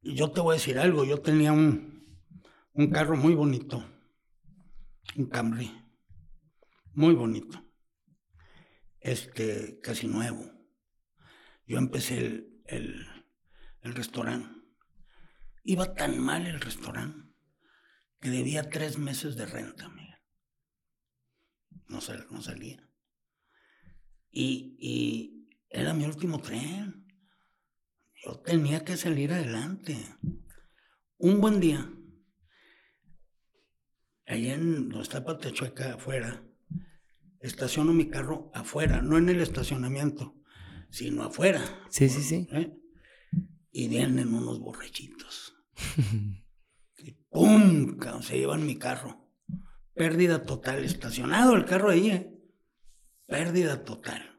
Yo te voy a decir algo. Yo tenía un carro muy bonito. Un Camry. Muy bonito. Casi nuevo. Yo empecé el restaurante. Iba tan mal el restaurante que debía 3 meses de renta, amigo. No salía. Y era mi último tren. Yo tenía que salir adelante. Un buen día, allá en donde está Patachueca, afuera, estaciono mi carro afuera, no en el estacionamiento, sino afuera. Sí, sí, sí. ¿Eh? Y vienen unos borrachitos. Y ¡pum! Se llevan mi carro. Pérdida total, estacionado el carro ahí, pérdida total.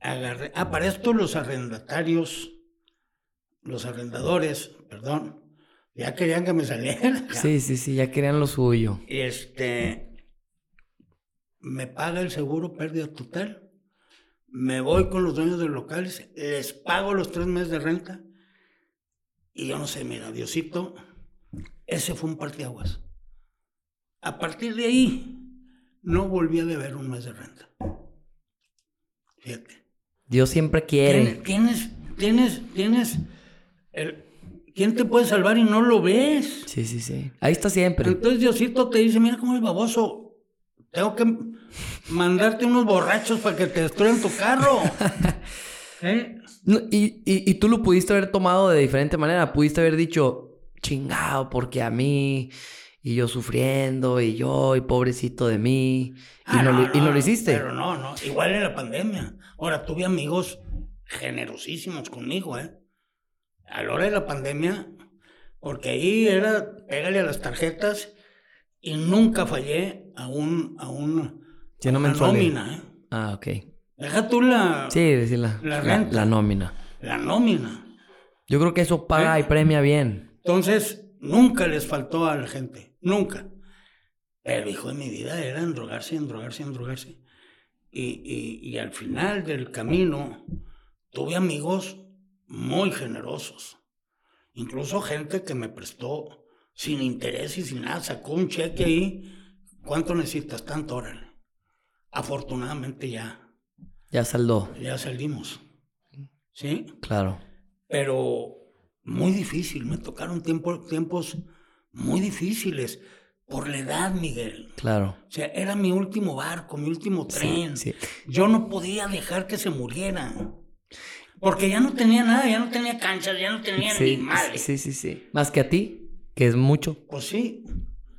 Agarré, para esto los arrendadores, perdón, ya querían que me saliera. Ya. Sí, sí, sí, ya querían lo suyo. Me paga el seguro, pérdida total, me voy con los dueños de los locales, les pago los 3 meses de renta, y yo no sé, mira, Diosito... Ese fue un parteaguas. A partir de ahí, no volví a deber un mes de renta. Fíjate. Dios siempre quiere. ¿Quién te puede salvar y no lo ves? Sí, sí, sí. Ahí está siempre. Entonces Diosito te dice, mira cómo es baboso. Tengo que mandarte unos borrachos para que te destruyan tu carro. ¿Eh? No, y tú lo pudiste haber tomado de diferente manera. Pudiste haber dicho... Chingado, porque a mí, y yo sufriendo, y pobrecito de mí, y no lo hiciste. Pero no, igual en la pandemia. Ahora, tuve amigos generosísimos conmigo, a la hora de la pandemia, porque ahí era, pégale a las tarjetas, y nunca fallé a una nómina, Ah, ok. Deja tú la... Sí, sí, la renta. La nómina. La nómina. Yo creo que eso paga y premia bien. Entonces, nunca les faltó a la gente. Nunca. El hijo de mi vida era endrogarse. Y al final del camino tuve amigos muy generosos. Incluso gente que me prestó sin interés y sin nada. Sacó un cheque ahí. ¿Cuánto necesitas? Tanto, órale. Afortunadamente ya. Ya saldó. Ya salimos. ¿Sí? Claro. Pero muy difícil. Me tocaron tiempos muy difíciles. Por la edad, Miguel. Claro. O sea, era mi último barco, mi último tren. Sí, sí. Yo no podía dejar que se muriera. Porque ya no tenía nada, ya no tenía canchas, ya no tenía ni madre. Sí, sí, sí. Más que a ti, que es mucho. Pues sí.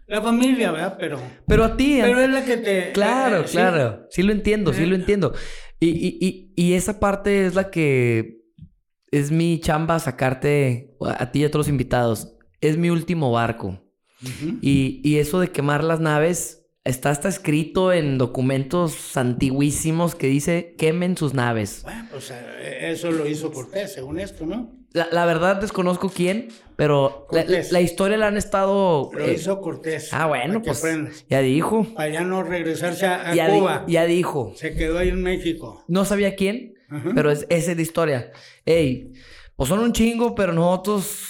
La familia, ¿verdad? Pero a ti. Pero es la que te... Claro, claro. Sí lo entiendo, sí lo entiendo. Y esa parte es la que... Es mi chamba sacarte... A ti y a todos los invitados. Es mi último barco. Uh-huh. Y eso de quemar las naves está hasta escrito en documentos antiguísimos que dice quemen sus naves. Bueno, pues eso lo hizo Cortés, según esto, ¿no? La verdad desconozco quién, pero la historia la han estado... Lo hizo Cortés. Ah, bueno, pues aprendas. Ya dijo. Para ya no regresarse a Cuba. Ya dijo. Se quedó ahí en México. No sabía quién, uh-huh, pero esa es la historia. Ey, pues son un chingo, pero nosotros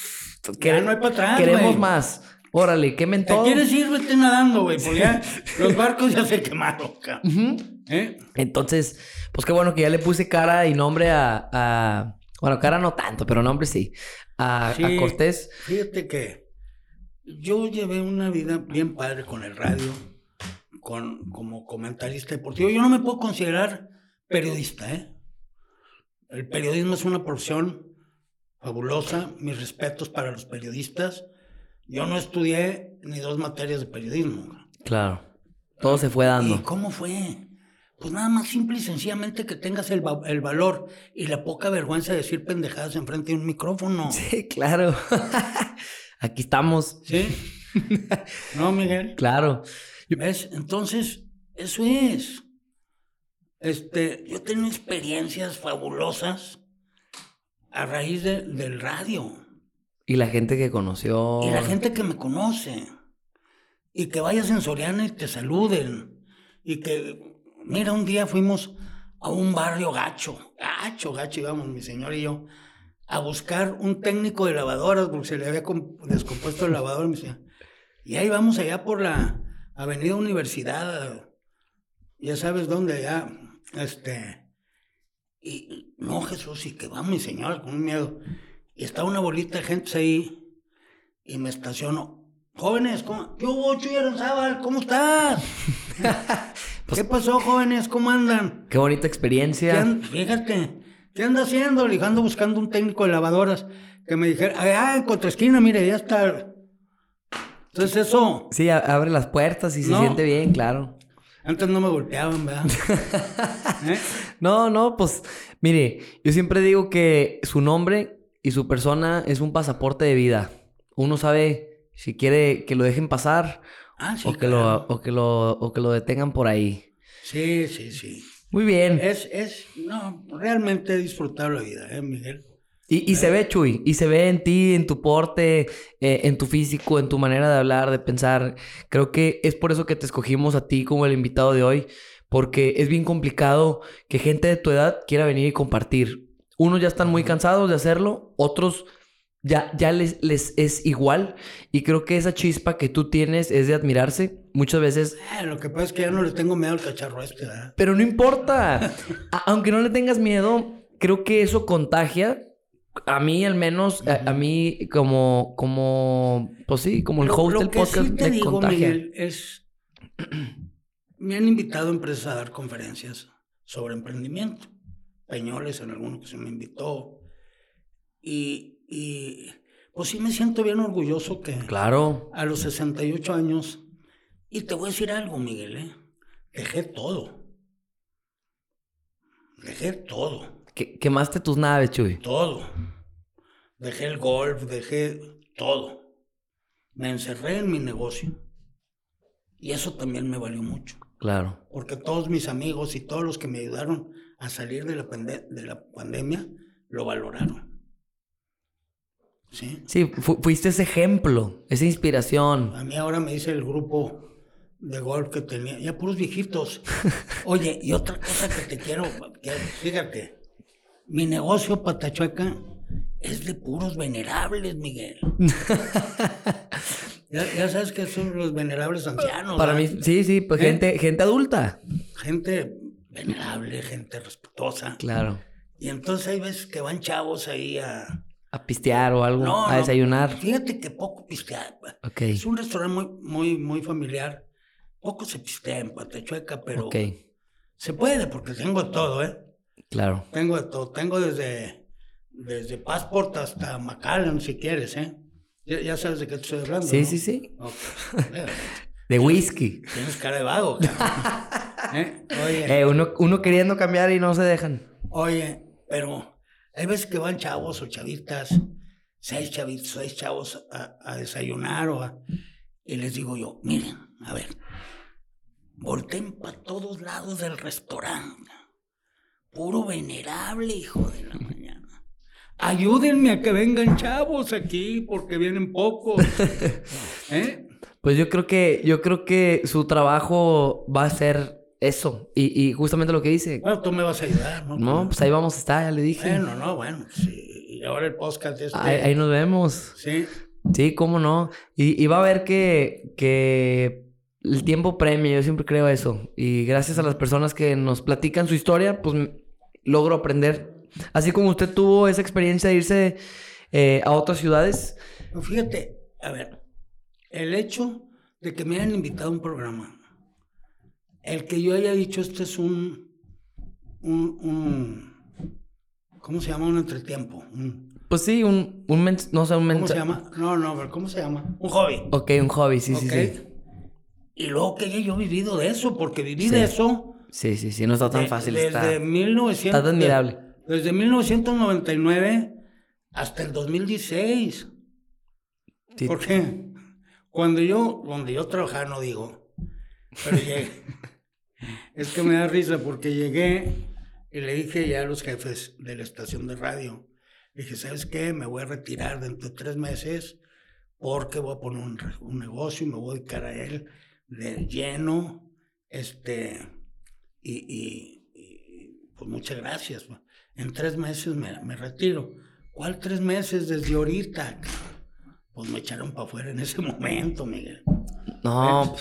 ya no hay para atrás, queremos más. Órale, quemen todo. ¿Quieres ir? Vete nadando, güey, porque ya los barcos ya se quemaron, cabrón. Uh-huh. Entonces, pues qué bueno que ya le puse cara y nombre a... Bueno, cara no tanto, pero nombre sí. A Cortés. Fíjate que yo llevé una vida bien padre con el radio, como comentarista deportivo. Yo no me puedo considerar periodista, ¿eh? El periodismo es una profesión fabulosa. Mis respetos para los periodistas. Yo no estudié ni 2 materias de periodismo. Claro. Todo se fue dando. ¿Y cómo fue? Pues nada más simple y sencillamente que tengas el valor y la poca vergüenza de decir pendejadas enfrente de un micrófono. Sí, claro. Aquí estamos. ¿Sí? No, Miguel. Claro. ¿Ves? Entonces, eso es. Yo tengo experiencias fabulosas a raíz del radio. Y la gente que conoció. Y la gente que me conoce. Y que vayas en Soriana y te saluden. Y que, mira, un día fuimos a un barrio gacho, íbamos mi señor y yo, a buscar un técnico de lavadoras, porque se le había descompuesto el lavador. Me decía, y ahí vamos allá por la avenida Universidad, ya sabes dónde, allá, y no, Jesús, y que va mi señor con miedo. Y estaba una bolita de gente ahí. Y me estacionó. Jóvenes, ¿cómo? Chuy Aranzábal, ¿cómo estás? Pues, ¿qué pasó, jóvenes? ¿Cómo andan? Qué bonita experiencia. Fíjate, ¿qué anda haciendo? Le ando buscando un técnico de lavadoras que me dijera, en contraesquina, mire, ya está. Entonces eso. Sí, abre las puertas y se siente bien, claro. Antes no me golpeaban, ¿verdad? ¿Eh? No, pues, mire, yo siempre digo que su nombre... Y su persona es un pasaporte de vida. Uno sabe si quiere que lo dejen pasar o que lo detengan por ahí. Sí, sí, sí. Muy bien. Realmente he disfrutado la vida, Miguel. Y se ve, Chuy, y se ve en ti, en tu porte, en tu físico, en tu manera de hablar, de pensar. Creo que es por eso que te escogimos a ti como el invitado de hoy, porque es bien complicado que gente de tu edad quiera venir y compartir. Unos ya están muy cansados de hacerlo, otros ya les es igual. Y creo que esa chispa que tú tienes es de admirarse. Muchas veces... lo que pasa es que ya no le tengo miedo al cacharro este, ¿verdad? Pero no importa. Aunque no le tengas miedo, creo que eso contagia. A mí, al menos, a mí como... Pues sí, como el host del podcast sí me digo, contagia. Miguel, me han invitado a empresas a dar conferencias sobre emprendimiento. Peñoles en alguno que se me invitó. Y pues sí me siento bien orgulloso que... Claro. A los 68 años... Y te voy a decir algo, Miguel, Dejé todo. Dejé todo. ¿Quemaste tus naves, Chuy? Todo. Dejé el golf, dejé todo. Me encerré en mi negocio. Y eso también me valió mucho. Claro. Porque todos mis amigos y todos los que me ayudaron... a salir de la pandemia, lo valoraron. Sí, fuiste ese ejemplo, esa inspiración. A mí ahora me dice el grupo de golf que tenía, ya puros viejitos. Oye, y otra cosa que te quiero, fíjate, mi negocio Patachueca es de puros venerables, Miguel. Ya sabes que son los venerables ancianos. Para mí, sí, pues gente adulta. Gente venerable, gente respetuosa. Claro. Y entonces hay veces que van chavos ahí a pistear o algo, a desayunar. Fíjate que poco pistear. Okay. Es un restaurante muy, muy, muy familiar. Poco se pistea en Patachueca, pero se puede porque tengo todo, ¿eh? Claro. Tengo de todo. Tengo desde Passport hasta Macallan, si quieres, ¿eh? Ya sabes de qué te estoy hablando, ¿no? Sí. Okay. De whisky. Tienes cara de vago, cabrón. Oye. Uno queriendo cambiar y no se dejan. Oye, pero hay veces que van chavos o chavitas, seis chavos a desayunar y les digo yo, miren, a ver, volteen para todos lados del restaurante. Puro venerable, hijo de la mañana. Ayúdenme a que vengan chavos aquí, porque vienen pocos. ¿Eh? Pues yo creo que su trabajo va a ser eso. Y justamente lo que dice. Bueno, tú me vas a ayudar, ¿no? No, pues ahí vamos a estar, ya le dije. Bueno, sí. Y ahora el podcast es... Ahí nos vemos. Sí. Sí, cómo no. Y va a ver que el tiempo premia, yo siempre creo eso. Y gracias a las personas que nos platican su historia, pues logro aprender. Así como usted tuvo esa experiencia de irse a otras ciudades. Fíjate, a ver, el hecho de que me hayan invitado a un programa, el que yo haya dicho, este es un ¿cómo se llama? Un entretiempo. Pues sí, ¿cómo se llama? Un hobby. Ok, un hobby, sí. Y luego que yo he vivido de eso, porque de eso. Sí, no está tan fácil. Desde 1900. Está tan admirable. Desde 1999 hasta el 2016. Sí. ¿Por qué? Cuando donde yo trabajaba, no digo, pero llegué. Es que me da risa porque llegué y le dije ya a los jefes de la estación de radio, le dije, ¿sabes qué? Me voy a retirar dentro de 3 meses porque voy a poner un negocio y me voy a dedicar a él de lleno. Pues muchas gracias. En 3 meses me retiro. ¿Cuál 3 meses desde ahorita? Pues me echaron para afuera en ese momento, Miguel. No,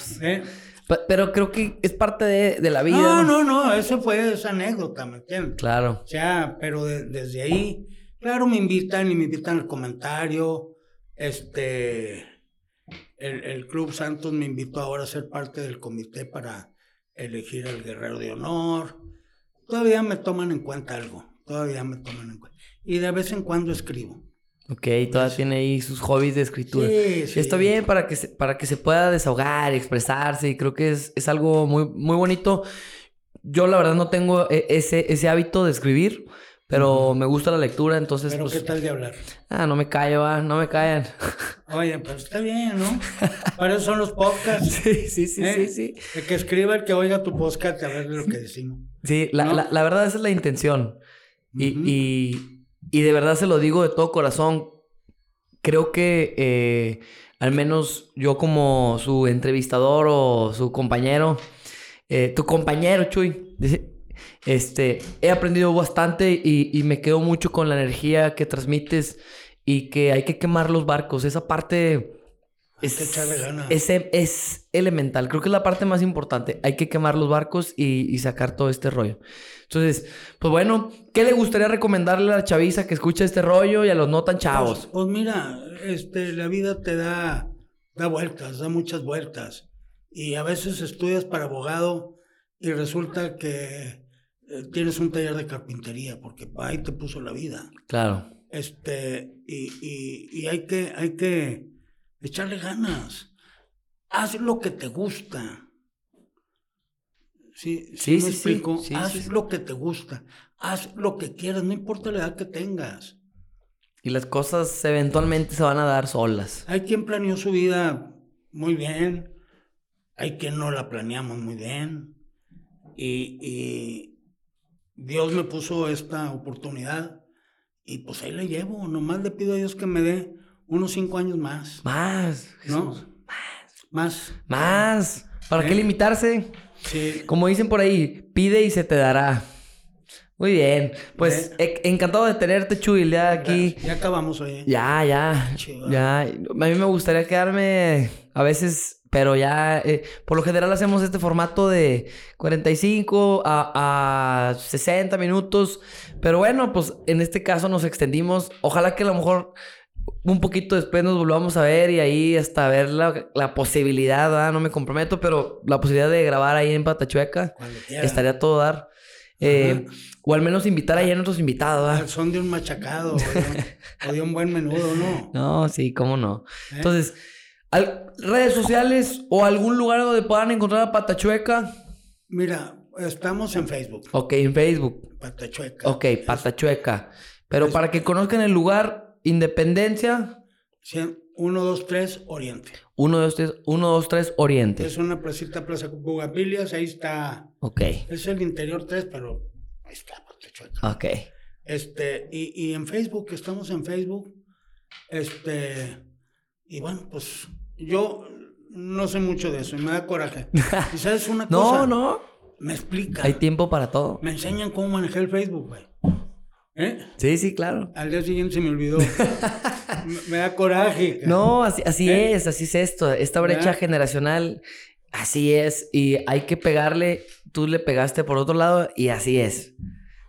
pero creo que es parte de la vida. No, eso fue esa anécdota, ¿me entiendes? Claro. O sea, pero desde ahí, claro, me invitan al comentario. El Club Santos me invitó ahora a ser parte del comité para elegir al Guerrero de Honor. Todavía me toman en cuenta algo. Y de vez en cuando escribo. Ok, todavía tiene ahí sus hobbies de escritura. Sí. Está bien para que se pueda desahogar, expresarse, y creo que es algo muy, muy bonito. Yo la verdad no tengo ese hábito de escribir, pero me gusta la lectura, entonces... ¿Pero qué tal de hablar? No me callo, no me callan. Oye, pues está bien, ¿no? Para eso son los podcasts. Sí. El que escriba, el que oiga tu podcast, a ver lo que decimos. Sí, ¿no? la verdad esa es la intención. Y de verdad se lo digo de todo corazón. Creo que al menos yo como su entrevistador o su compañero, tu compañero Chuy, he aprendido bastante y me quedo mucho con la energía que transmites y que hay que quemar los barcos. Esa parte es elemental. Creo que es la parte más importante. Hay que quemar los barcos y sacar todo este rollo. Entonces, pues bueno, ¿qué le gustaría recomendarle a la chaviza que escucha este rollo y a los no tan chavos? Pues mira, la vida te da vueltas, da muchas vueltas. Y a veces estudias para abogado y resulta que tienes un taller de carpintería porque ahí te puso la vida. Claro. Y hay que echarle ganas. Haz lo que te gusta. Sí, me explico. Haz lo que te gusta. Haz lo que quieras, no importa la edad que tengas. Y las cosas eventualmente se van a dar solas. Hay quien planeó su vida muy bien. Hay quien no la planeamos muy bien. Y Dios me puso esta oportunidad. Y pues ahí la llevo. Nomás le pido a Dios que me dé unos 5 años más. Más, Jesús. ¿No? Más. ¿Para qué limitarse? Sí. Como dicen por ahí, pide y se te dará. Muy bien. Pues encantado de tenerte, Chuy, el día de aquí. Ya acabamos hoy. Ya. A mí me gustaría quedarme a veces, pero ya... por lo general hacemos este formato de 45 a 60 minutos. Pero bueno, pues en este caso nos extendimos. Ojalá que a lo mejor... un poquito después nos volvamos a ver y ahí hasta ver la posibilidad, ¿verdad? No me comprometo, pero la posibilidad de grabar ahí en Patachueca estaría a todo dar. O al menos invitar ahí a nuestros invitados, ¿verdad? Son de un machacado, o de un buen menudo, ¿no? No, sí, cómo no. Entonces, redes sociales o algún lugar donde puedan encontrar a Patachueca. Mira, estamos en Facebook. Ok, en Facebook. Patachueca. Ok, Patachueca. Pero es... para que conozcan el lugar... Independencia. 123 Oriente. 123 Oriente. Es una plaza Bugambilias, ahí está. Ok. Es el interior 3, pero ahí está, Patachueca. Ok. Y en Facebook, estamos en Facebook. Y bueno, pues yo no sé mucho de eso y me da coraje. ¿Y sabes una cosa? No. Me explica. Hay tiempo para todo. Me enseñan cómo manejar el Facebook, güey. Sí, claro. Al día siguiente se me olvidó. Me da coraje. Cara. No, así es esto. Esta brecha generacional, así es. Y hay que pegarle. Tú le pegaste por otro lado y así es.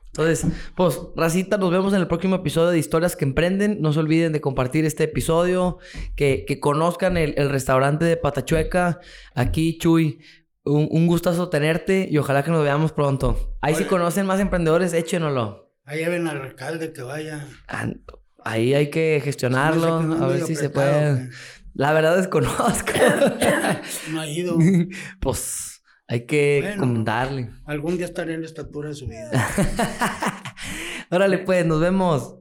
Entonces, pues, racita, nos vemos en el próximo episodio de Historias que Emprenden. No se olviden de compartir este episodio, que conozcan el restaurante de Patachueca. Aquí, Chuy, un gustazo tenerte y ojalá que nos veamos pronto. Ahí, si conocen más emprendedores, échenoslo. Ahí ven al alcalde que vaya. Ahí hay que gestionarlo, a ver si se puede. La verdad desconozco. No ha ido. Pues hay que comentarle. Algún día estaré en la estatura de su vida. Órale, pues, nos vemos.